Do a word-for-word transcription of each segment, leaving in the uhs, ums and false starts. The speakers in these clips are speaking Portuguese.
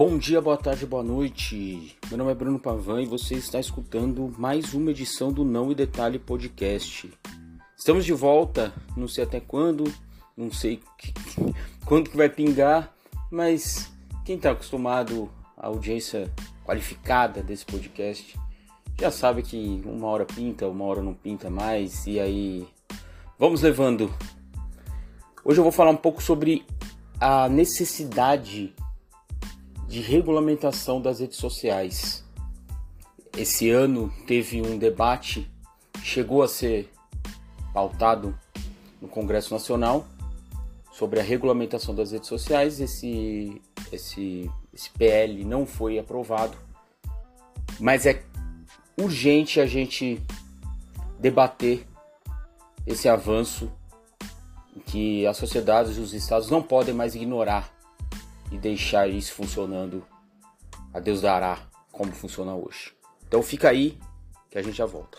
Bom dia, boa tarde, boa noite. Meu nome é Bruno Pavan e você está escutando mais uma edição do Não e Detalhe Podcast. Estamos de volta, não sei até quando, não sei que, quando que vai pingar, mas quem está acostumado à audiência qualificada desse podcast já sabe que uma hora pinta, uma hora não pinta mais, e aí vamos levando. Hoje eu vou falar um pouco sobre a necessidade de regulamentação das redes sociais. Esse ano teve um debate, chegou a ser pautado no Congresso Nacional, sobre a regulamentação das redes sociais. Esse, esse, esse P L não foi aprovado, mas é urgente a gente debater esse avanço que as sociedades e os estados não podem mais ignorar e deixar isso funcionando, a Deus dará, como funciona hoje. Então fica aí que a gente já volta.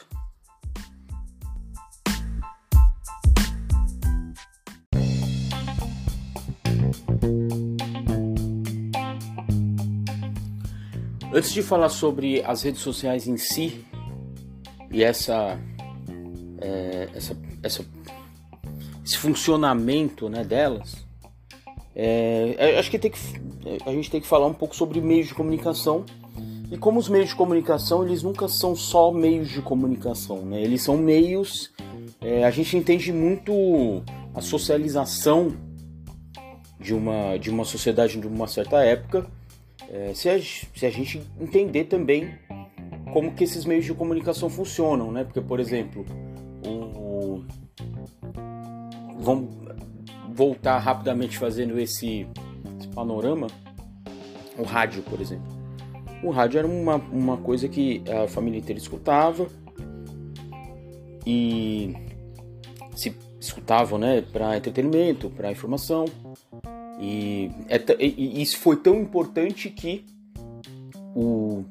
Antes de falar sobre as redes sociais em si e essa, é, essa, essa, esse funcionamento, né, delas, É, acho que, tem que a gente tem que falar um pouco sobre meios de comunicação e como os meios de comunicação eles nunca são só meios de comunicação, né? Eles são meios. É, a gente entende muito a socialização de uma, de uma sociedade de uma certa época, é, se, a, se a gente entender também como que esses meios de comunicação funcionam, né? Porque, por exemplo, o, o, vamos voltar rapidamente fazendo esse, esse panorama, o rádio, por exemplo. O rádio era uma, uma coisa que a família inteira escutava e se escutavam, né, para entretenimento, para informação, e, é, e isso foi tão importante que o,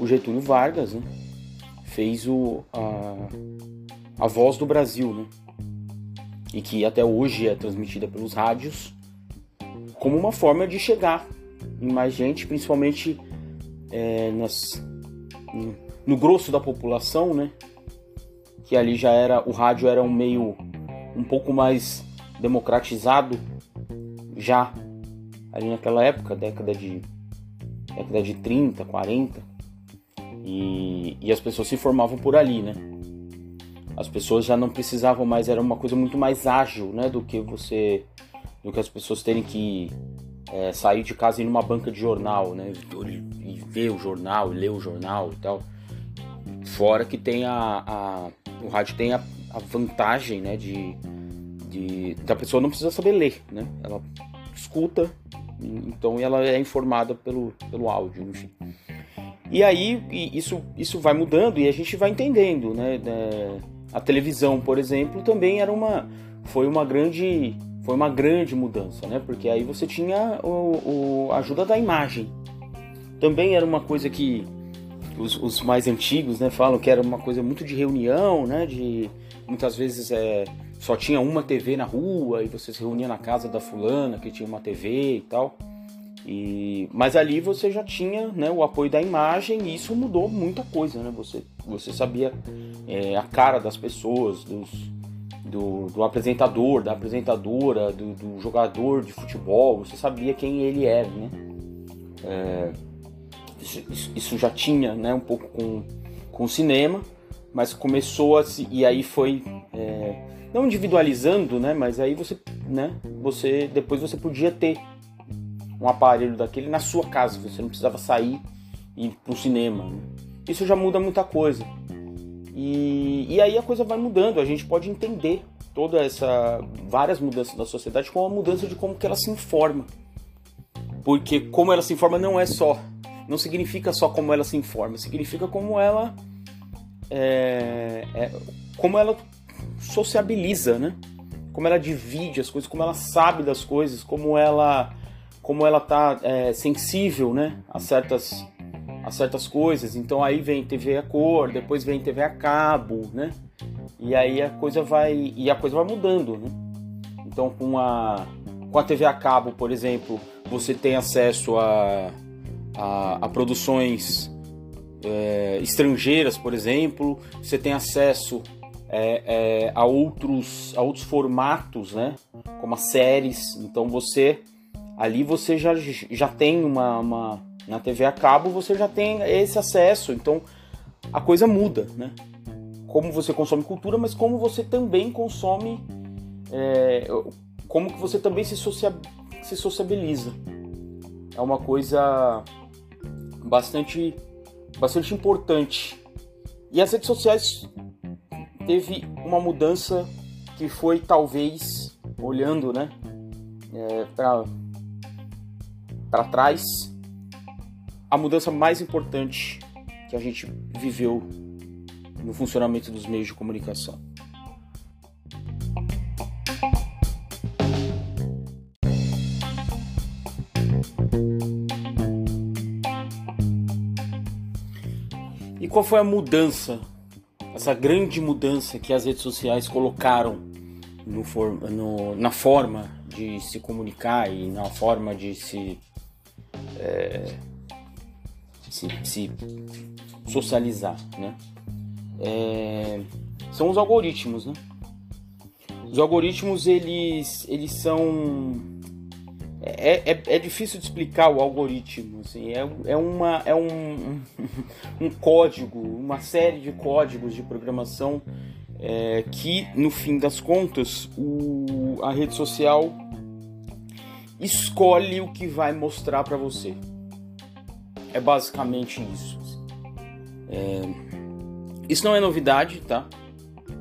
o Getúlio Vargas, né, fez o, a, a Voz do Brasil, né, e que até hoje é transmitida pelos rádios, como uma forma de chegar em mais gente, principalmente é, nas, no grosso da população, né? Que ali já era, o rádio era um meio um pouco mais democratizado, já ali naquela época, década de, década de trinta, quarenta, e, e as pessoas se formavam por ali, né? As pessoas já não precisavam mais, era uma coisa muito mais ágil, né, do que você, do que as pessoas terem que é, sair de casa e ir numa banca de jornal, né, e ver o jornal, e ler o jornal e tal. Fora que tem a, a o rádio tem a, a vantagem, né, de, de da pessoa não precisa saber ler, né, ela escuta, então ela é informada pelo pelo áudio, enfim. E aí isso isso vai mudando e a gente vai entendendo, né? A televisão, por exemplo, também era uma, foi uma grande, foi uma grande mudança, né? Porque aí você tinha o, o, a ajuda da imagem. Também era uma coisa que os, os mais antigos, né, falam que era uma coisa muito de reunião, né? De, muitas vezes é, só tinha uma T V na rua e você se reunia na casa da fulana que tinha uma T V e tal. E, mas ali você já tinha, né, o apoio da imagem e isso mudou muita coisa, né? Você, você sabia é, a cara das pessoas, dos, do, do apresentador, da apresentadora, do, do jogador de futebol, você sabia quem ele era, né? É, isso, isso já tinha, né, um pouco com, com o cinema, mas começou a se... E aí foi... É, não individualizando, né? Mas aí você, né, você... Depois você podia ter um aparelho daquele na sua casa, você não precisava sair e ir pro cinema, né? Isso já muda muita coisa. E, e aí a coisa vai mudando, a gente pode entender toda essa, várias mudanças da sociedade com a mudança de como que ela se informa. Porque como ela se informa não é só, não significa só como ela se informa, significa como ela é, é, como ela sociabiliza, né? Como ela divide as coisas, como ela sabe das coisas, como ela como ela está é, sensível, né, a, certas, a certas coisas. Então aí vem T V a cor, depois vem T V a cabo, né, e aí a coisa vai, e a coisa vai mudando, né. Então com a, com a T V a cabo, por exemplo, você tem acesso a, a, a produções é, estrangeiras, por exemplo, você tem acesso é, é, a, outros, a outros formatos, né? Como as séries, então você ali você já, já tem uma, uma... Na T V a cabo você já tem esse acesso, então a coisa muda, né? Como você consome cultura, mas como você também consome... É, como que você também se sociabiliza. É uma coisa bastante, bastante importante. E as redes sociais teve uma mudança que foi talvez, olhando, né, é, para trás, a mudança mais importante que a gente viveu no funcionamento dos meios de comunicação. E qual foi a mudança, essa grande mudança que as redes sociais colocaram no for, no, na forma de se comunicar e na forma de se... É, Se, se socializar, né? É, são os algoritmos, né? Os algoritmos, eles, eles são... É, é, é difícil de explicar o algoritmo, assim. É, é, uma, é um, um código, uma série de códigos de programação é, que, no fim das contas, o, a rede social escolhe o que vai mostrar para você. É basicamente isso. É... Isso não é novidade, tá?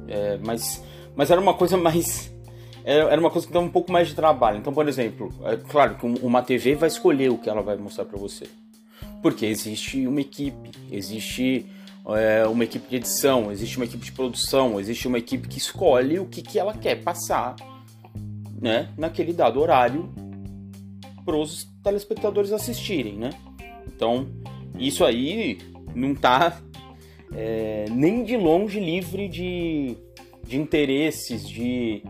É, mas, mas era uma coisa mais... Era uma coisa que dava um pouco mais de trabalho. Então, por exemplo, é claro que uma T V vai escolher o que ela vai mostrar pra você. Porque existe uma equipe, existe é, uma equipe de edição, existe uma equipe de produção, existe uma equipe que escolhe o que, que ela quer passar, né, naquele dado horário pros telespectadores assistirem, né? Então, isso aí não tá é, nem de longe livre de, de interesses, de,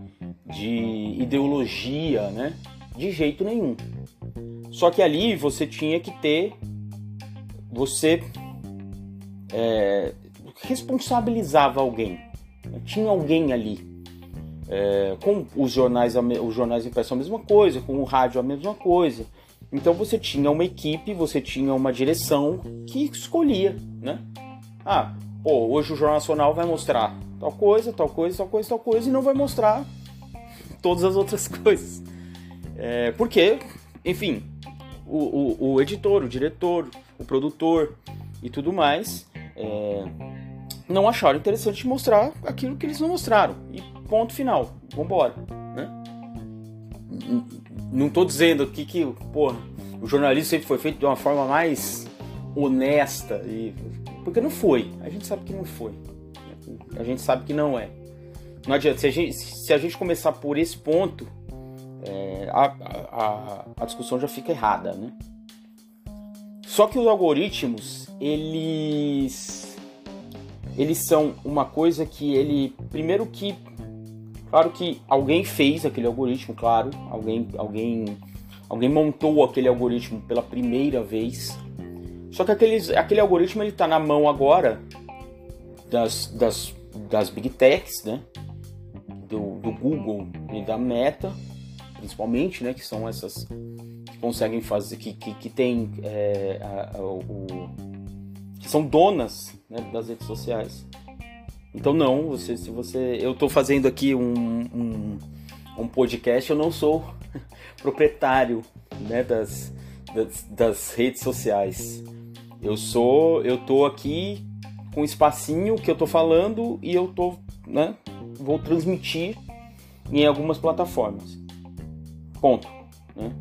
de ideologia, né? De jeito nenhum. Só que ali você tinha que ter... Você é, responsabilizava alguém. Tinha alguém ali. É, com os jornais, os jornais impressos a mesma coisa, com o rádio a mesma coisa... Então você tinha uma equipe, você tinha uma direção que escolhia, né? Ah, pô, hoje o Jornal Nacional vai mostrar tal coisa, tal coisa, tal coisa, tal coisa, e não vai mostrar todas as outras coisas. É, porque, enfim, o, o, o editor, o diretor, o produtor e tudo mais é, não acharam interessante mostrar aquilo que eles não mostraram. E ponto final, vambora, né? Não tô dizendo que, que porra, o jornalismo sempre foi feito de uma forma mais honesta, e, porque não foi, a gente sabe que não foi, a gente sabe que não é. Não adianta, se a gente, se a gente começar por esse ponto, é, a, a, a discussão já fica errada, né? Só que os algoritmos, eles, eles são uma coisa que ele, primeiro que... Claro que alguém fez aquele algoritmo, claro, alguém, alguém, alguém montou aquele algoritmo pela primeira vez. Só que aqueles, aquele algoritmo está na mão agora das, das, das Big Techs, né? do, do Google e da Meta, principalmente, né? Que são essas que conseguem fazer, que, que, que tem, é, a, a, o, que são donas, né, das redes sociais. Então não, você, se você, eu estou fazendo aqui um, um, um podcast, eu não sou proprietário, né, das, das, das redes sociais. Eu sou, eu estou aqui com um espacinho que eu estou falando e eu tô, né, vou transmitir em algumas plataformas. Ponto. Né?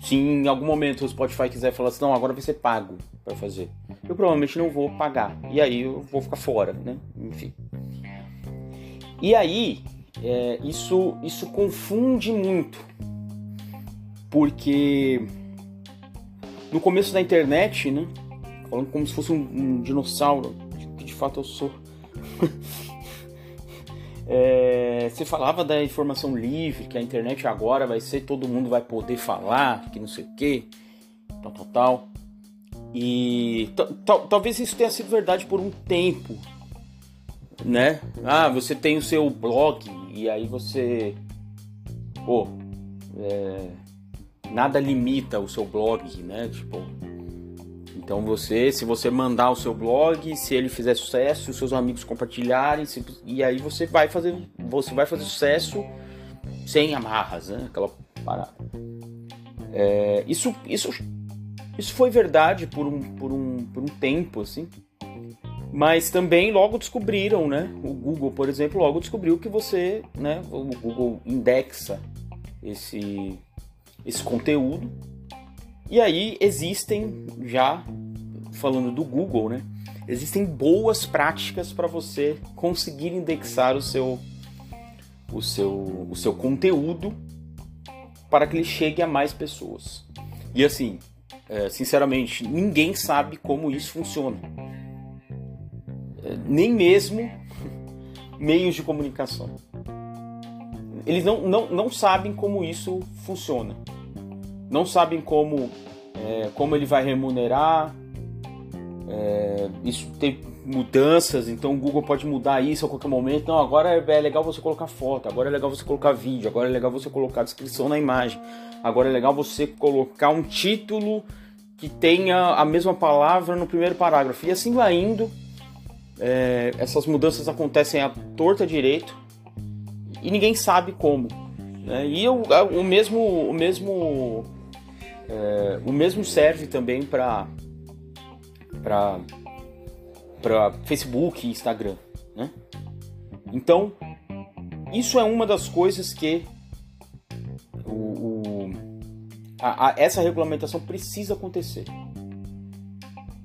Se em algum momento o Spotify quiser falar assim, não, agora vai ser pago para fazer. Eu provavelmente não vou pagar, e aí eu vou ficar fora, né? Enfim. E aí, é, isso, isso confunde muito, porque no começo da internet, né? Falando como se fosse um, um dinossauro, que de fato eu sou. É, você falava da informação livre, que a internet agora vai ser, todo mundo vai poder falar, que não sei o que, tal, tal, tal. E t- t- talvez isso tenha sido verdade por um tempo, né? Ah, você tem o seu blog e aí você... Pô, é, nada limita o seu blog, né? Tipo, então você, se você mandar o seu blog, se ele fizer sucesso, os seus amigos compartilharem, se, e aí você vai fazer, você vai fazer sucesso sem amarras, né? Aquela parada. É, isso, isso, isso foi verdade por um, por um, por um tempo, assim. Mas também logo descobriram, né? O Google, por exemplo, logo descobriu que você, né? O Google indexa esse, esse conteúdo. E aí existem, já falando do Google, né? Existem boas práticas para você conseguir indexar o seu, o seu, o seu conteúdo para que ele chegue a mais pessoas. E assim, é, sinceramente, ninguém sabe como isso funciona. Nem mesmo meios de comunicação. Eles não, não, não sabem como isso funciona. Não sabem como, é, como ele vai remunerar. É, isso tem mudanças, então o Google pode mudar isso a qualquer momento. Não, agora é legal você colocar foto, agora é legal você colocar vídeo, agora é legal você colocar descrição na imagem, agora é legal você colocar um título que tenha a mesma palavra no primeiro parágrafo. E assim vai indo. É, essas mudanças acontecem à torta direito e ninguém sabe como, né? E eu, o mesmo o mesmo é, o mesmo serve também para para para Facebook e Instagram, né? Então isso é uma das coisas que o, o, a, a, essa regulamentação precisa acontecer.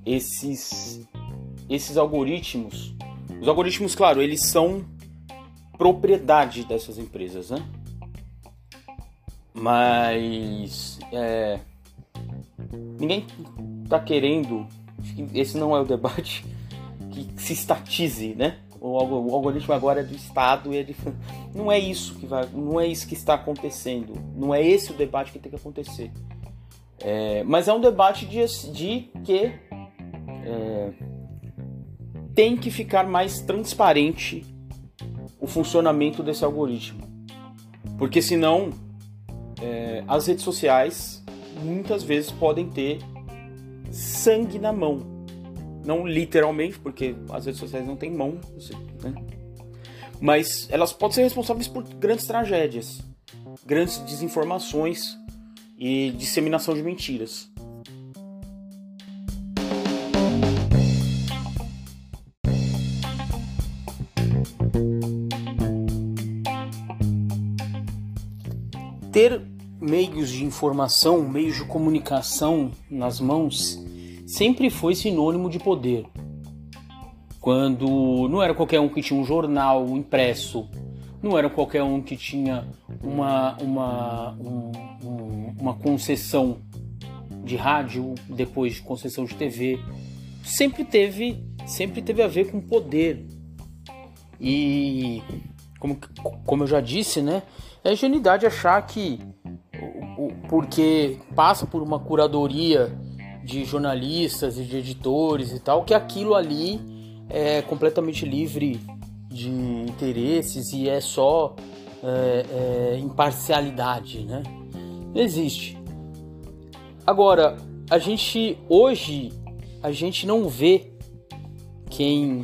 Esses Esses algoritmos, os algoritmos, claro, eles são propriedade dessas empresas, né? Mas é, ninguém está querendo, acho que esse não é o debate, que se estatize, né? O algoritmo agora é do Estado e é de... não é isso que vai, não é isso que está acontecendo, não é esse o debate que tem que acontecer. É, mas é um debate de, de que é, tem que ficar mais transparente o funcionamento desse algoritmo. Porque senão é, as redes sociais muitas vezes podem ter sangue na mão. Não literalmente, porque as redes sociais não têm mão, né? Mas elas podem ser responsáveis por grandes tragédias, grandes desinformações e disseminação de mentiras. Ter meios de informação, meios de comunicação nas mãos sempre foi sinônimo de poder. Quando não era qualquer um que tinha um jornal impresso, não era qualquer um que tinha uma, uma, um, um, uma concessão de rádio, depois de concessão de T V, sempre teve, sempre teve a ver com poder. E como, como eu já disse, né? É ingenuidade achar que, porque passa por uma curadoria de jornalistas e de editores e tal, que aquilo ali é completamente livre de interesses e é só é, é, imparcialidade, né? Não existe. Agora, a gente, hoje, a gente não vê quem,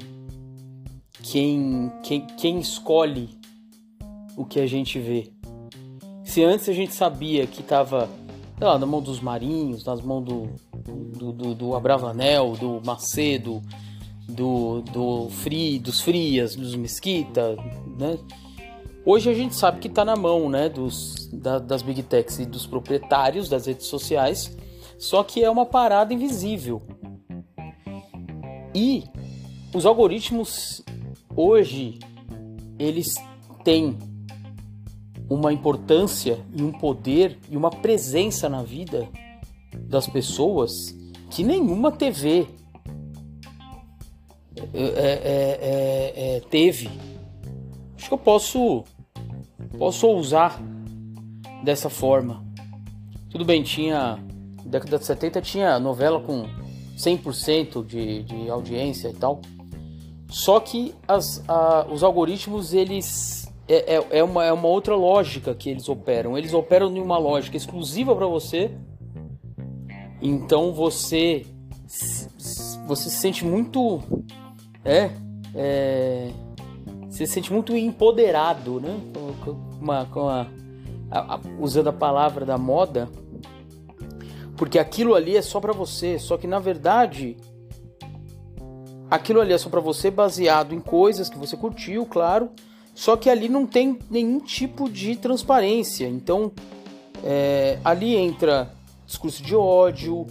quem, quem, quem escolhe o que a gente vê. Se antes a gente sabia que estava na mão dos Marinhos, nas mãos do, do, do, do Abravanel, do Macedo, do, do Free, dos Frias, dos Mesquita, né? Hoje a gente sabe que está na mão, né, dos, da, das Big Techs e dos proprietários das redes sociais, só que é uma parada invisível. E os algoritmos hoje, eles têm uma importância e um poder e uma presença na vida das pessoas que nenhuma T V é, é, é, é, teve. Acho que eu posso, posso ousar dessa forma. Tudo bem, tinha... Na década de setenta tinha novela com cem por cento de, de audiência e tal. Só que as, a, os algoritmos, eles é, é, é, uma, é uma outra lógica que eles operam. Eles operam em uma lógica exclusiva para você. Então você, você se sente muito... É, é, você se sente muito empoderado, né? Com, com a, com a, a, a, usando a palavra da moda. Porque aquilo ali é só pra você. Só que, na verdade, aquilo ali é só pra você baseado em coisas que você curtiu, claro. Só que ali não tem nenhum tipo de transparência. Então, é, ali entra discurso de ódio.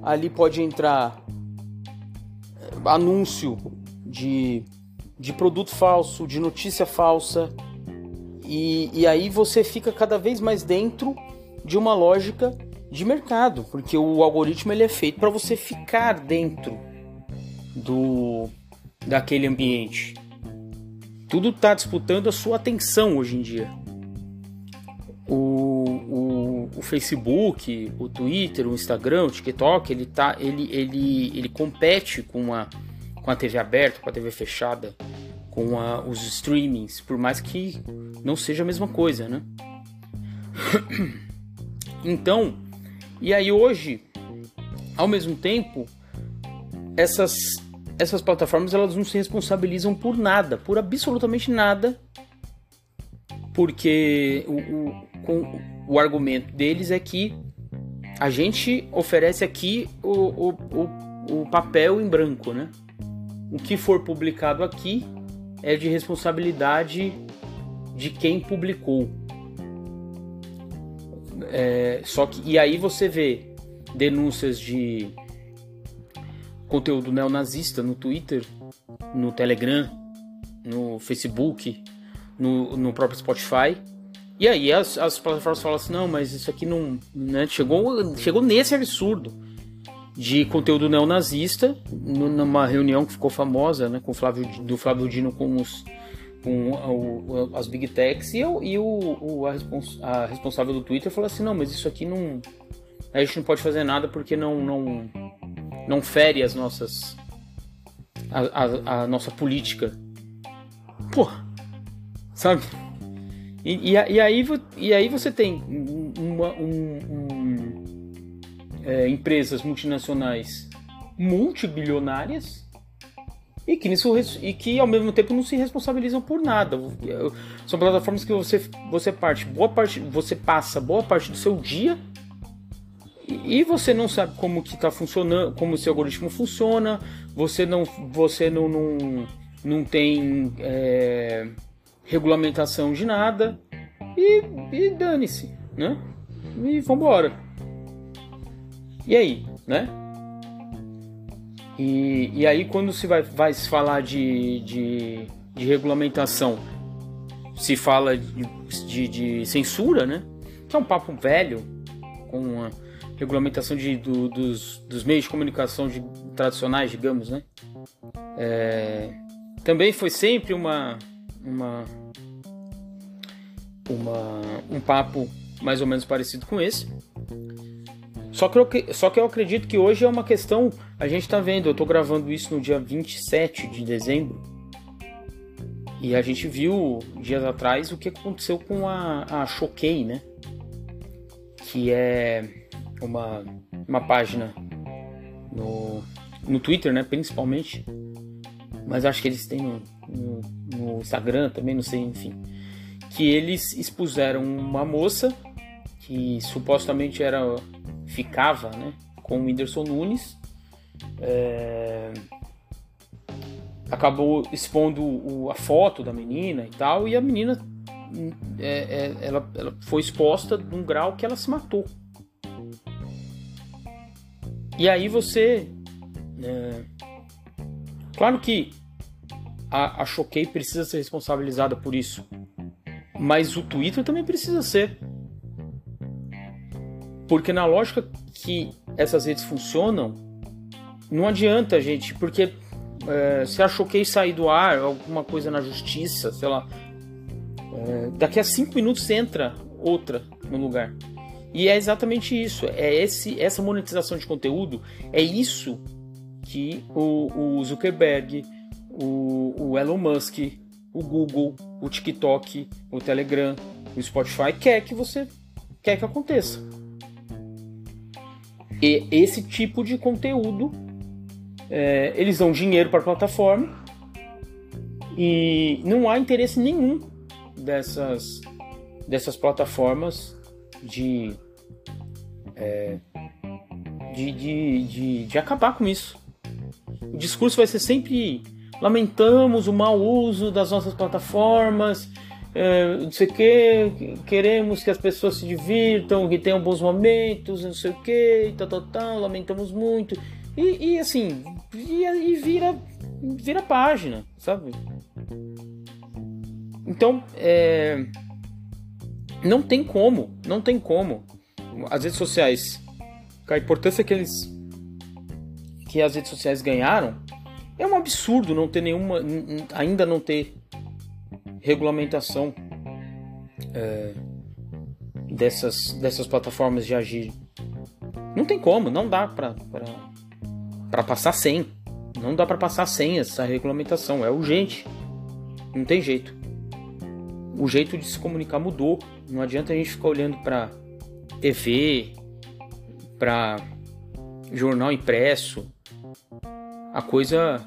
Ali pode entrar anúncio de, de produto falso, de notícia falsa. E, e aí você fica cada vez mais dentro de uma lógica... de mercado, porque o algoritmo ele é feito para você ficar dentro do daquele ambiente. Tudo está disputando a sua atenção hoje em dia. O, o, o Facebook, o Twitter, o Instagram, o TikTok, ele tá, ele, ele, ele compete com a com a T V aberta, com a T V fechada, com a, os streamings, por mais que não seja a mesma coisa, né? Então, e aí hoje, ao mesmo tempo, essas, essas plataformas elas não se responsabilizam por nada, por absolutamente nada, porque o, o, com, o argumento deles é que a gente oferece aqui o, o, o, o papel em branco, né? O que for publicado aqui é de responsabilidade de quem publicou. É, só que, e aí você vê denúncias de conteúdo neonazista no Twitter, no Telegram, no Facebook, no, no próprio Spotify. E aí as, as plataformas falam assim, não, mas isso aqui não... Né, chegou, chegou nesse absurdo de conteúdo neonazista, numa reunião que ficou famosa, né, com o Flávio, do Flávio Dino com os... com as Big Techs, e, eu, e o, o, a, respons, a responsável do Twitter falou assim, não, mas isso aqui não... A gente não pode fazer nada porque não, não, não fere as nossas... A, a, a nossa política. Porra! Sabe? E, e, e, aí, e aí você tem uma, um, um, é, empresas multinacionais multibilionárias E que, nisso, e que ao mesmo tempo não se responsabilizam por nada. São plataformas que você, você, parte, boa parte, você passa boa parte do seu dia e, e você não sabe como que tá funcionando, como o seu algoritmo funciona, você não, você não, não, não tem é, regulamentação de nada e, e dane-se, né? E vambora. E aí, né? E, e aí quando se vai, vai se falar de, de, de regulamentação, se fala de, de, de censura, né? Que é um papo velho, com a regulamentação de, do, dos, dos meios de comunicação de, tradicionais, digamos, né? É, também foi sempre uma, uma, uma, um papo mais ou menos parecido com esse. Só que, eu, só que eu acredito que hoje é uma questão... A gente tá vendo, eu tô gravando isso no dia vinte e sete de dezembro. E a gente viu, dias atrás, o que aconteceu com a, a Choquei, né? Que é uma, uma página no, no Twitter, né? Principalmente. Mas acho que eles têm no, no, no Instagram também, não sei, enfim. Que eles expuseram uma moça que supostamente era... ficava, né, com o Whindersson Nunes, é... acabou expondo o, a foto da menina e tal, e a menina é, é, ela, ela foi exposta num grau que ela se matou. E aí você... É... Claro que a, a Choquei precisa ser responsabilizada por isso, mas o Twitter também precisa ser. Porque na lógica que essas redes funcionam, não adianta, gente, porque é, se a Choquei sair do ar, alguma coisa na justiça, sei lá, é, daqui a cinco minutos entra outra no lugar. E é exatamente isso, é esse, essa monetização de conteúdo, é isso que o, o Zuckerberg, o, o Elon Musk, o Google, o TikTok, o Telegram, o Spotify quer que você quer que aconteça. E esse tipo de conteúdo, é, eles dão dinheiro para a plataforma e não há interesse nenhum dessas, dessas plataformas de, é, de, de, de, de acabar com isso. O discurso vai ser sempre: lamentamos o mau uso das nossas plataformas, é, não sei o que, queremos que as pessoas se divirtam, que tenham bons momentos, não sei o que, tal, tal, tal, lamentamos muito. E, e assim, e, e vira, vira página, sabe? Então, é, não tem como, não tem como. As redes sociais, a importância que, eles, que as redes sociais ganharam, é um absurdo não ter nenhuma, ainda não ter regulamentação é, dessas, dessas plataformas de agir. Não tem como, não dá pra, pra, pra passar sem. Não dá pra passar sem essa regulamentação, é urgente. Não tem jeito. O jeito de se comunicar mudou. Não adianta a gente ficar olhando pra T V, pra jornal impresso. A coisa,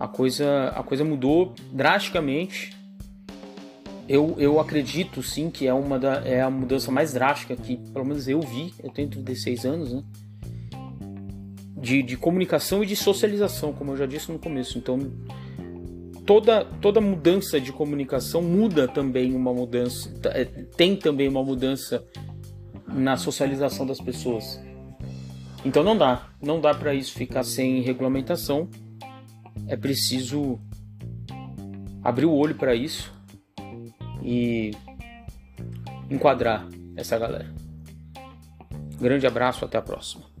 a coisa, a coisa mudou drasticamente. Eu, eu acredito sim que é, uma da, é a mudança mais drástica que, pelo menos, eu vi. Eu tenho trinta e seis anos, né? De, de comunicação e de socialização, como eu já disse no começo. Então, toda, toda mudança de comunicação muda também uma mudança, tem também uma mudança na socialização das pessoas. Então não dá, não dá para isso ficar sem regulamentação. É preciso abrir o olho para isso e enquadrar essa galera. Grande abraço, até a próxima.